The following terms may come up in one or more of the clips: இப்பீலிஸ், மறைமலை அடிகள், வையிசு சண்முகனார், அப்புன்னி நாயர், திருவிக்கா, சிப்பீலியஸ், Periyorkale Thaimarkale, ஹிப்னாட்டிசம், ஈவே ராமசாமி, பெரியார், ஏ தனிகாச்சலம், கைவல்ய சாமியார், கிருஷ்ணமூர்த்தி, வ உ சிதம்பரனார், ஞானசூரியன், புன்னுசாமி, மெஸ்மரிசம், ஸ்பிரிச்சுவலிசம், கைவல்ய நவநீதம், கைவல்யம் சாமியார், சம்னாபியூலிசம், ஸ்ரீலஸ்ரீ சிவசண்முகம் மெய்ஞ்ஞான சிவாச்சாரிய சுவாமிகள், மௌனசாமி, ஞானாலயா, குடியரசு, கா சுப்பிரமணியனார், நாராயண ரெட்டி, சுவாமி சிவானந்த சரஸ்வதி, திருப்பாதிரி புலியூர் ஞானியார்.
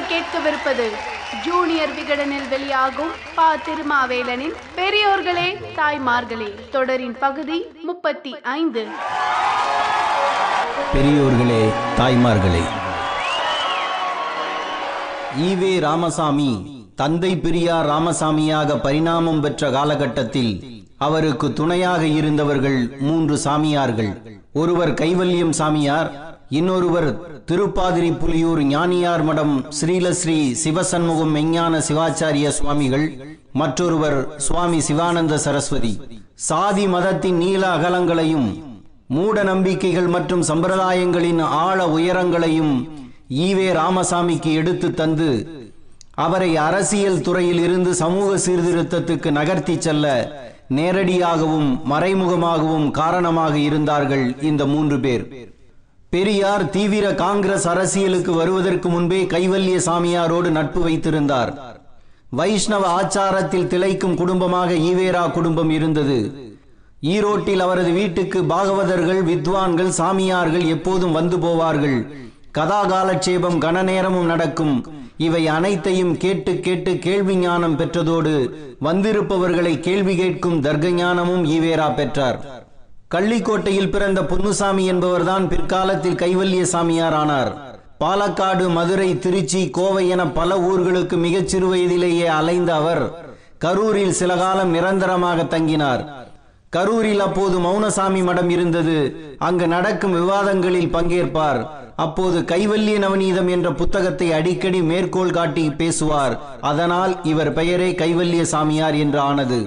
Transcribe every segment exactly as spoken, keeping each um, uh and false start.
நீங்கள் கேட்கவிருப்பது ஜூனியர் விகடனில் வெளியாகும் பா திருமாவேலனின் பெரியோர்களே தாய்மார்களே தொடரின் பகுதி முப்பத்தி ஐந்து. பெரியோர்களே தாய்மார்களே. ஈவே ராமசாமி தந்தை பெரியார் ராமசாமியாக பரிணாமம் பெற்ற காலகட்டத்தில் அவருக்கு துணையாக இருந்தவர்கள் மூன்று சாமியார்கள். ஒருவர் கைவல்யம் சாமியார், இன்னொருவர் திருப்பாதிரி புலியூர் ஞானியார் மடம் ஸ்ரீலஸ்ரீ சிவசண்முகம் மெய்ஞ்ஞான சிவாச்சாரிய சுவாமிகள், மற்றொருவர் சுவாமி சிவானந்த சரஸ்வதி. சாதி மதத்தின் நீள அகலங்களையும் மூட நம்பிக்கைகள் மற்றும் சம்பிரதாயங்களின் ஆழ உயரங்களையும் ஈவே ராமசாமிக்கு எடுத்து தந்து அவரை அரசியல் துறையில் இருந்து சமூக சீர்திருத்தத்துக்கு நகர்த்தி செல்ல நேரடியாகவும் மறைமுகமாகவும் காரணமாக இருந்தார்கள் இந்த மூன்று பேர். பெரியார் தீவிர காங்கிரஸ் அரசியலுக்கு வருவதற்கு முன்பே கைவல்ய சாமியாரோடு நட்பு வைத்திருந்தார். வைஷ்ணவ ஆச்சாரத்தில் திளைக்கும் குடும்பமாக ஈவேரா குடும்பம் இருந்தது. ஈரோட்டில் அவரது வீட்டுக்கு பாகவதர்கள், வித்வான்கள், சாமியார்கள் எப்போதும் வந்து போவார்கள். கதா காலட்சேபம் கன நேரமும் நடக்கும். இவை அனைத்தையும் கேட்டு கேட்டு கேள்வி ஞானம் பெற்றதோடு வந்திருப்பவர்களை கேள்வி கேட்கும் தர்க்க ஞானமும் ஈவேரா பெற்றார். கள்ளிக்கோட்டையில் பிறந்த புன்னுசாமி என்பவர்தான் பிற்காலத்தில் கைவல்ய சாமியார் ஆனார். பாலக்காடு, மதுரை, திருச்சி, கோவை என பல ஊர்களுக்கு மிகச் சிறு வயதிலேயே அலைந்த அவர் கரூரில் சில காலம் நிரந்தரமாக தங்கினார். கரூரில் அப்போது மௌனசாமி மடம் இருந்தது. அங்கு நடக்கும் விவாதங்களில் பங்கேற்பார். அப்போது கைவல்ய நவநீதம் என்ற புத்தகத்தை அடிக்கடி மேற்கோள் காட்டி பேசுவார். அதனால் இவர் பெயரே கைவல்ய சாமியார் என்று ஆனது.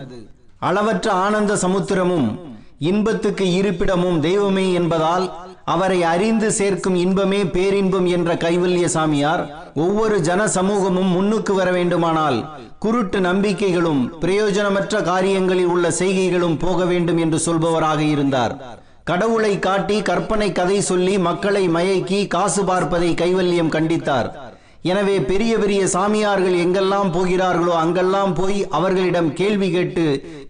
அளவற்ற ஆனந்த சமுத்திரமும் இன்பத்துக்கு இருப்பிடமும் தெய்வமே என்பதால் அவரை அறிந்து சேர்க்கும் இன்பமே பேரின்பம் என்ற கைவல்ய சாமியார் ஒவ்வொரு ஜன சமூகமும் முன்னுக்கு வர வேண்டுமானால் குருட்டு நம்பிக்கைகளும் பிரயோஜனமற்ற காரியங்களில் உள்ள செய்கைகளும் போக வேண்டும் என்று சொல்பவராக இருந்தார். கடவுளை காட்டி கற்பனை கதை சொல்லி மக்களை மயக்கி காசு பார்ப்பதை கைவல்யம் கண்டித்தார். எனவே பெரிய பெரிய சாமியார்கள் எங்கெல்லாம் போகிறார்களோ அங்கெல்லாம் போய் அவர்களிடம் கேள்வி கேட்டு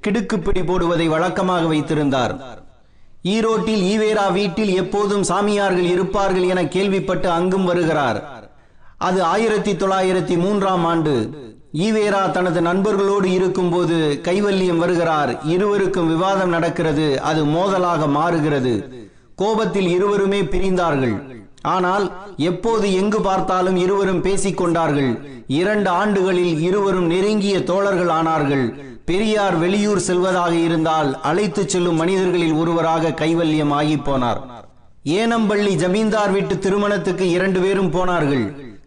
கிடுக்குப்பிடி போடுவதை வழக்கமாக வைத்திருந்தார். ஈரோட்டில் ஈவேரா வீட்டில் எப்போதும் சாமியார்கள் இருப்பார்கள் என கேள்விப்பட்டு அங்கும் வருகிறார். அது ஆயிரத்தி தொள்ளாயிரத்தி மூன்றாம் ஆண்டு. ஈவேரா தனது நண்பர்களோடு இருக்கும் போது கைவல்யம் வருகிறார். இருவருக்கும் விவாதம் நடக்கிறது. அது மோதலாக மாறுகிறது. கோபத்தில் இருவருமே பிரிந்தார்கள். ஆனால் எப்போது எங்கு பார்த்தாலும் இருவரும் பேசிக்கொண்டார்கள். இரண்டு ஆண்டுகளில் இருவரும் நெருங்கிய தோழர்கள் ஆனார்கள். பெரியார் வெளியூர் செல்வதாக இருந்தால் அழைத்து செல்லும் மனிதர்களில் ஒருவராக கைவல்யம் ஆகி போனார். ஏனம்பள்ளி ஜமீன்தார் வீட்டு திருமணத்துக்கு இரண்டு பேரும் போனார்கள்.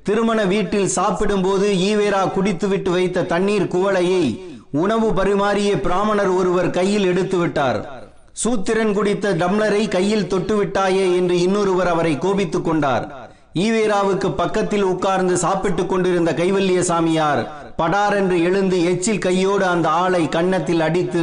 திருமண வீட்டில் சாப்பிடும் போது ஈவேரா குடித்துவிட்டு வைத்த தண்ணீர் குவளையை உணவு பரிமாறிய பிராமணர் ஒருவர் கையில் எடுத்து விட்டார். சூத்திரன் குடித்த டம்ளரை கையில் தொட்டுவிட்டாயே என்று இன்னொருவர் அவரை கோபித்துக் கொண்டார். ஈவேராவுக்கு பக்கத்தில் உட்கார்ந்து சாப்பிட்டுக் கொண்டிருந்த கைவல்ய சாமியார் படார் என்று எழுந்து எச்சில் கையோடு அந்த ஆளை கன்னத்தில் அடித்து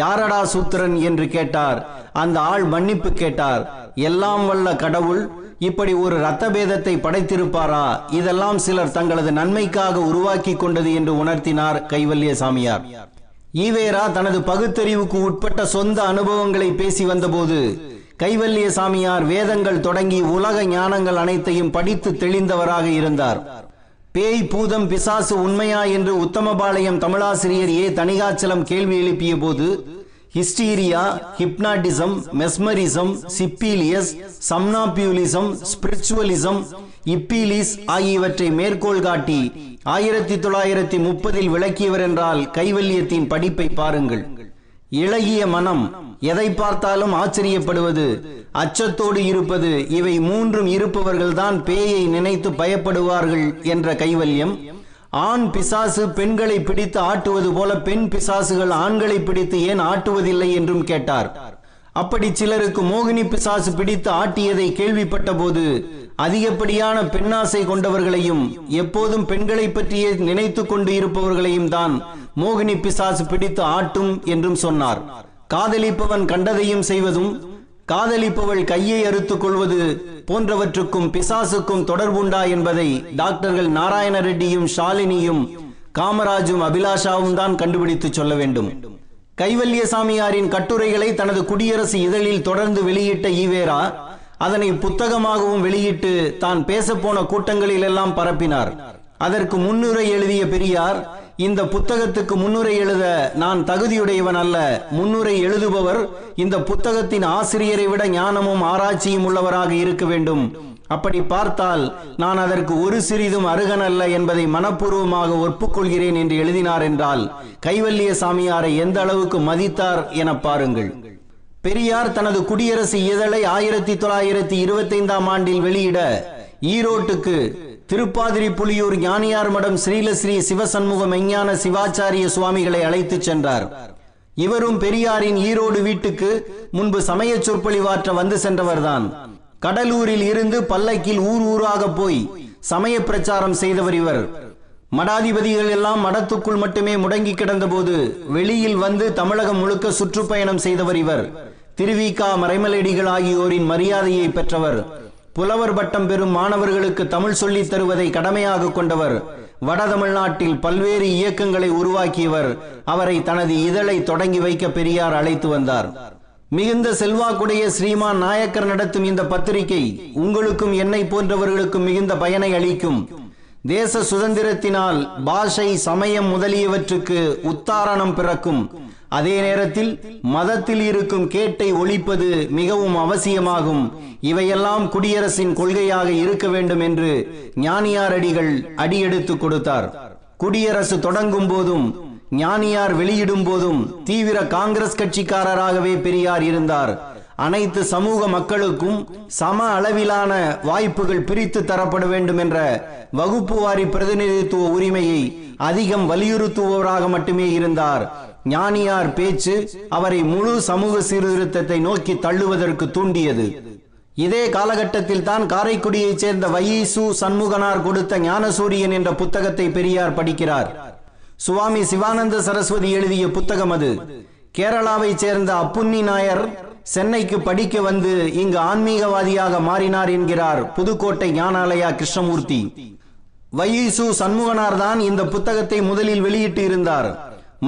யாரடா சூத்திரன் என்று கேட்டார். அந்த ஆள் மன்னிப்பு கேட்டார். எல்லாம் வல்ல கடவுள் இப்படி ஒரு இரத்த பேதத்தை படைத்திருப்பாரா? இதெல்லாம் சிலர் தங்களது நன்மைக்காக உருவாக்கி கொண்டது என்று உணர்த்தினார் கைவல்ய சாமியார். ஈவேரா தனது பகுத்தறிவுக்கு உட்பட்ட சொந்த அனுபவங்களை பேசி வந்தபோது கைவல்ய சாமியார் வேதங்கள் தொடங்கி உலக ஞானங்கள் அனைத்தையும் படித்து தெளிந்தவராக இருந்தார். பேய், பூதம், பிசாசு உண்மையா என்று உத்தமபாளையம் தமிழாசிரியர் ஏ தனிகாச்சலம் கேள்வி எழுப்பிய போது ஹிஸ்டீரியா, ஹிப்னாட்டிசம், மெஸ்மரிசம், சிப்பீலியஸ், சம்னாபியூலிசம், ஸ்பிரிச்சுவலிசம், இப்பீலிஸ் ஆகியவற்றை மேற்கோள் காட்டி ஆயிரத்தி தொள்ளாயிரத்தி முப்பதில் விளக்கியவர் என்றால் கைவல்யத்தின் படிப்பை பாருங்கள். இளகிய மனம், எதை பார்த்தாலும் ஆச்சரியப்படுவது, அச்சத்தோடு இருப்பது, இவை மூன்றும் இருப்பவர்கள்தான் பேயை நினைத்து பயப்படுவார்கள் என்ற கைவல்யம். ஆண் பிசாசு பெண்களை பிடித்து ஆட்டுவது போல பெண் பிசாசுகள் ஆண்களை பிடித்து ஏன் ஆட்டுவதில்லை என்றும் கேட்டார். அப்படி சிலருக்கு மோகினி பிசாசு பிடித்து ஆட்டியதை கேள்விப்பட்ட போது அதிகப்படியான பெண்ணாசை கொண்டவர்களையும் எப்போதும் பெண்களை பற்றியே நினைத்து கொண்டு இருப்பவர்களையும் தான் மோகினி பிசாசு பிடித்து ஆட்டும் என்றும் சொன்னார். காதலிப்பவன் கண்டதையும் செய்வதும் காதலிப்பவள் கையை அறுத்துக் கொள்வது போன்றவற்றுக்கும் பிசாசுக்கும் தொடர்புண்டா என்பதை டாக்டர்கள் நாராயண ரெட்டியும் ஷாலினியும் காமராஜும் அபிலாஷாவும் தான் கண்டுபிடித்து சொல்ல வேண்டும். கைவல்ய சாமியாரின் கட்டுரைகளை தனது குடியரசு இதழில் தொடர்ந்து வெளியிட்ட ஈவேரா அதனை புத்தகமாகவும் வெளியிட்டு தான் பேசப்போன கூட்டங்களில் எல்லாம் பரப்பினார். அதற்கு முன்னுரை எழுதிய பெரியார், இந்த புத்தகத்துக்கு முன்னுரை எழுத நான் தகுதியுடையவன் அல்ல, முன்னுரை எழுதுபவர் இந்த புத்தகத்தின் ஆசிரியரை விட ஞானமும் ஆராய்ச்சியும் உள்ளவராக இருக்க வேண்டும். அப்படி பார்த்தால் நான் அதற்கு ஒரு சிறிதும் அருகனல்ல என்பதை மனப்பூர்வமாக ஒப்புக்கொள்கிறேன் என்று எழுதினார் என்றால் கைவல்ய சாமியாரை எந்த அளவுக்கு மதித்தார் என பாருங்கள். பெரியார் தனது குடியரசு இதழை ஆயிரத்தி தொள்ளாயிரத்தி இருபத்தி ஐந்தாம் ஆண்டில் வெளியிட ஈரோட்டுக்கு திருப்பாதிரி புலியூர் ஞானியார் மடம் ஸ்ரீலஸ்ரீ சிவசண்முகம் மெய்ஞ்ஞான சிவாச்சாரிய சுவாமிகளை அழைத்து சென்றார். இவரும் பெரியாரின் ஈரோடு வீட்டுக்கு முன்பு சமய சொற்பொழிவாற்ற வந்து சென்றவர்தான். கடலூரில் இருந்து பல்லக்கில் ஊர் ஊராக போய் சமய பிரச்சாரம் செய்தவர் இவர். மடாதிபதிகள் எல்லாம் மடத்துக்குள் மட்டுமே முடங்கி கிடந்த போது வெளியில் வந்து தமிழகம் முழுக்க சுற்றுப்பயணம் செய்தவர் இவர். திருவிக்கா, மறைமலை அடிகள் ஆகியோரின் மரியாதையை பெற்றவர். புலவர் பட்டம் பெறும் மாணவர்களுக்கு தமிழ் சொல்லித் தருவதை கடமையாக கொண்டவர். வட தமிழ்நாட்டில் பல்வேறு இயக்கங்களை உருவாக்கியவர். அவரை தனது இதழை தொடங்கி வைக்க பெரியார் அழைத்து வந்தார். மிகுந்த செல்வாக்குடைய ஸ்ரீமான் நாயக்கர் நடத்தும் இந்த பத்திரிகை உங்களுக்கும் என்னை போன்றவர்களுக்கும் மிகுந்த பயனை அளிக்கும். தேச சுதந்திரத்தினால் பாஷை, சமயம் முதலியவற்றுக்கு உத்தாரணம் பிறக்கும். அதே நேரத்தில் மதத்தில் இருக்கும் கேட்டை ஒழிப்பது மிகவும் அவசியமாகும். இவையெல்லாம் குடியரசின் கொள்கையாக இருக்க வேண்டும் என்று ஞானியார் அடிகள் அடியெடுத்து கொடுத்தார். குடியரசு தொடங்கும் போதும் ஞானியார் வெளியிடும் போதும் தீவிர காங்கிரஸ் கட்சிக்காரராகவே பெரியார் இருந்தார். அனைத்து சமூக மக்களுக்கும் சம அளவிலான வாய்ப்புகள் பிரித்து தரப்பட வேண்டும் என்ற வகுப்பு வாரி பிரதிநிதித்துவ உரிமையை அதிகம் வலியுறுத்துபவராக மட்டுமே இருந்தார். ஞானியார் பேச்சு அவரை முழு சமூக சீர்திருத்தத்தை நோக்கி தள்ளுவதற்கு தூண்டியது. இதே காலகட்டத்தில் தான் காரைக்குடியைச் சேர்ந்த வையிசு சண்முகனார் கொடுத்த ஞானசூரியன் என்ற புத்தகத்தை பெரியார் படிக்கிறார். சுவாமி சிவானந்த சரஸ்வதி எழுதிய புத்தகம் அது. கேரளாவைச் சேர்ந்த அப்புன்னி நாயர் சென்னைக்கு படிக்க வந்து இங்கு ஆன்மீகவாதியாக மாறினார் என்கிறார் புதுக்கோட்டை ஞானாலயா கிருஷ்ணமூர்த்தி. வையிசு சண்முகனார் தான் இந்த புத்தகத்தை முதலில் வெளியிட்டு இருந்தார்.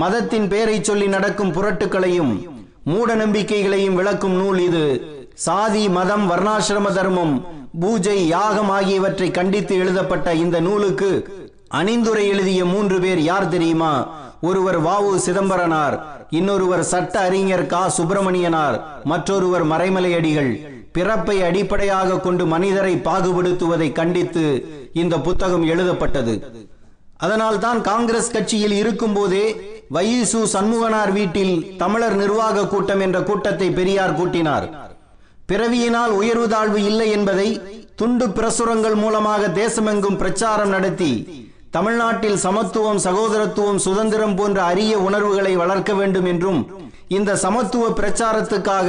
மதத்தின் பெயரை சொல்லி நடக்கும் புரட்டுக்களையும் மூட நம்பிக்கைகளையும் விளக்கும் நூல் இது. சாதி, மதம், வர்ணாசிரம தர்மம், பூஜை, யாகம் ஆகியவற்றை கண்டித்து எழுதப்பட்ட இந்த நூலுக்கு அணிந்துரை எழுதிய மூன்று பேர் யார் தெரியுமா? ஒருவர் வ உ சிதம்பரனார், இன்னொருவர் சட்ட அறிஞர் கா சுப்பிரமணியனார், மற்றொருவர் மறைமலை அடிகள். பிறப்பை அடிப்படையாக கொண்டு மனிதரை பாகுபடுத்துவதை கண்டித்து இந்த புத்தகம் எழுதப்பட்டது. அதனால் தான் காங்கிரஸ் கட்சியில் இருக்கும் போதே வையிசு சண்முகனார் வீட்டில் தமிழர் நிர்வாக கூட்டம் என்ற கூட்டத்தை பெரியார் கூட்டினார். பிறவியினால் உயர்வு தாழ்வு இல்லை என்பதை துண்டு பிரசுரங்கள் மூலமாக தேசமெங்கும் பிரச்சாரம் நடத்தி தமிழ்நாட்டில் சமத்துவம், சகோதரத்துவம், சுதந்திரம் போன்ற அரிய உணர்வுகளை வளர்க்க வேண்டும் என்றும் இந்த சமத்துவ பிரச்சாரத்துக்காக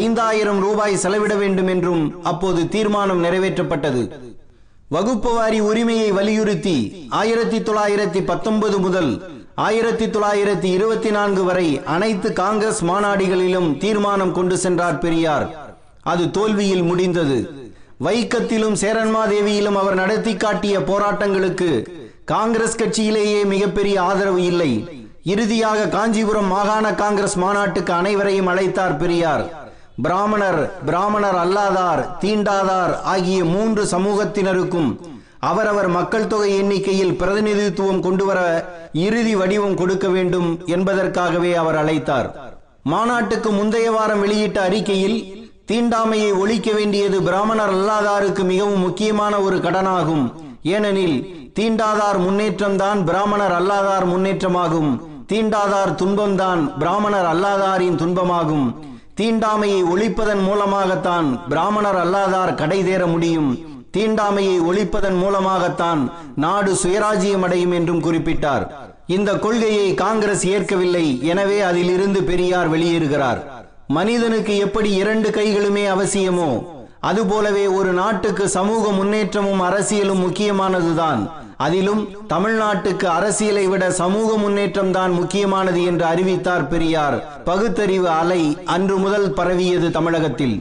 ஐந்தாயிரம் ரூபாய் செலவிட வேண்டும் என்றும் அப்போது தீர்மானம் நிறைவேற்றப்பட்டது. வகுப்புவாரி உரிமையை வலியுறுத்தி ஆயிரத்தி தொள்ளாயிரத்தி பத்தொன்பது முதல் ஆயிரத்தி தொள்ளாயிரத்தி இருபத்தி நான்கு வரை அனைத்து காங்கிரஸ் மாநாடுகளிலும் தீர்மானம் கொண்டு சென்றார் பெரியார். அது தோல்வியில் முடிந்தது. வைக்கத்திலும் சேரன்மாதேவியிலும் அவர் நடத்தி காட்டிய போராட்டங்களுக்கு காங்கிரஸ் கட்சியிலேயே மிகப்பெரிய ஆதரவு இல்லை. இறுதியாக காஞ்சிபுரம் மாகாண காங்கிரஸ் மாநாட்டுக்கு அனைவரையும் அழைத்தார் பெரியார். பிராமணர், பிராமணர் அல்லாதார், தீண்டாதார் ஆகிய மூன்று சமூகத்தினருக்கும் அவரவர் மக்கள் தொகை எண்ணிக்கையில் பிரதிநிதித்துவம் கொண்டுவர இறுதி வடிவம் கொடுக்க வேண்டும் என்பதற்காகவே அவர் அழைத்தார். மாநாட்டுக்கு முந்தைய வாரம் வெளியிட்ட அறிக்கையில் தீண்டாமையை ஒழிக்க வேண்டியது பிராமணர் அல்லாதாருக்கு மிகவும் முக்கியமான ஒரு கடனாகும். ஏனெனில் தீண்டாதார் முன்னேற்றம்தான் பிராமணர் அல்லாதார் முன்னேற்றமாகும். தீண்டாதார் துன்பம்தான் பிராமணர் அல்லாதாரின் துன்பமாகும். தீண்டாமையை ஒழிப்பதன் மூலமாகத்தான் பிராமணர் அல்லாதார் கடைதேற முடியும். தீண்டாமையை ஒழிப்பதன் மூலமாகத்தான் நாடு சுயராஜ்யம் அடையும் என்றும் குறிப்பிட்டார். இந்த கொள்கையை காங்கிரஸ் ஏற்கவில்லை. எனவே அதிலிருந்து பெரியார் வெளியேறுகிறார். மனிதனுக்கு எப்படி இரண்டு கைகளுமே அவசியமோ அதுபோலவே ஒரு நாட்டுக்கு சமூக முன்னேற்றமும் அரசியலும் முக்கியமானதுதான். அதிலும் தமிழ்நாட்டுக்கு அரசியலை விட சமூக முன்னேற்றம் தான் முக்கியமானது என்று அறிவித்தார் பெரியார். பகுத்தறிவு அலை அன்று முதல் பரவியது தமிழகத்தில்.